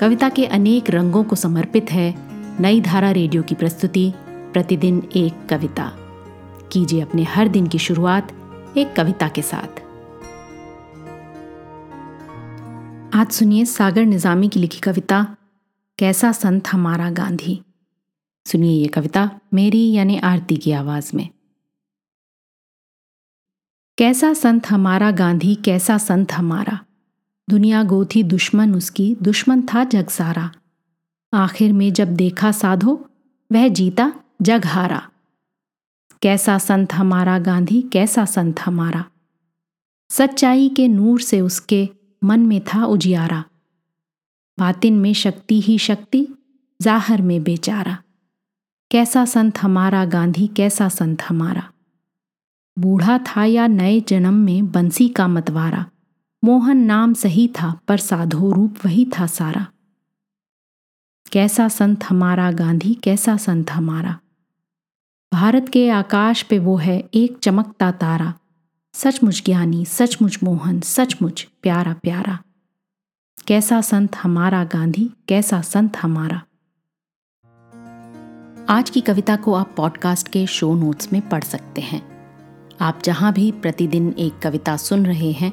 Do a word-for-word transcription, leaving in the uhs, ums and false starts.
कविता के अनेक रंगों को समर्पित है नई धारा रेडियो की प्रस्तुति प्रतिदिन एक कविता। कीजिए अपने हर दिन की शुरुआत एक कविता के साथ। आज सुनिए सागर निजामी की लिखी कविता कैसा संत हमारा गांधी। सुनिए ये कविता मेरी यानी आरती की आवाज में। कैसा संत हमारा गांधी, कैसा संत हमारा। दुनिया गो थी दुश्मन उसकी, दुश्मन था जग सारा। आखिर में जब देखा साधो, वह जीता जग हारा। कैसा संत हमारा गांधी, कैसा संत हमारा। सच्चाई के नूर से उसके मन में था उजियारा। बातिन में शक्ति ही शक्ति, जाहर में बेचारा। कैसा संत हमारा गांधी, कैसा संत हमारा। बूढ़ा था या नए जन्म में बंसी का मतवारा। मोहन नाम सही था, पर साधो रूप वही था सारा। कैसा संत हमारा गांधी, कैसा संत हमारा। भारत के आकाश पे वो है एक चमकता तारा। सचमुच ज्ञानी, सचमुच मोहन, सचमुच प्यारा प्यारा। कैसा संत हमारा गांधी, कैसा संत हमारा। आज की कविता को आप पॉडकास्ट के शो नोट्स में पढ़ सकते हैं। आप जहां भी प्रतिदिन एक कविता सुन रहे हैं,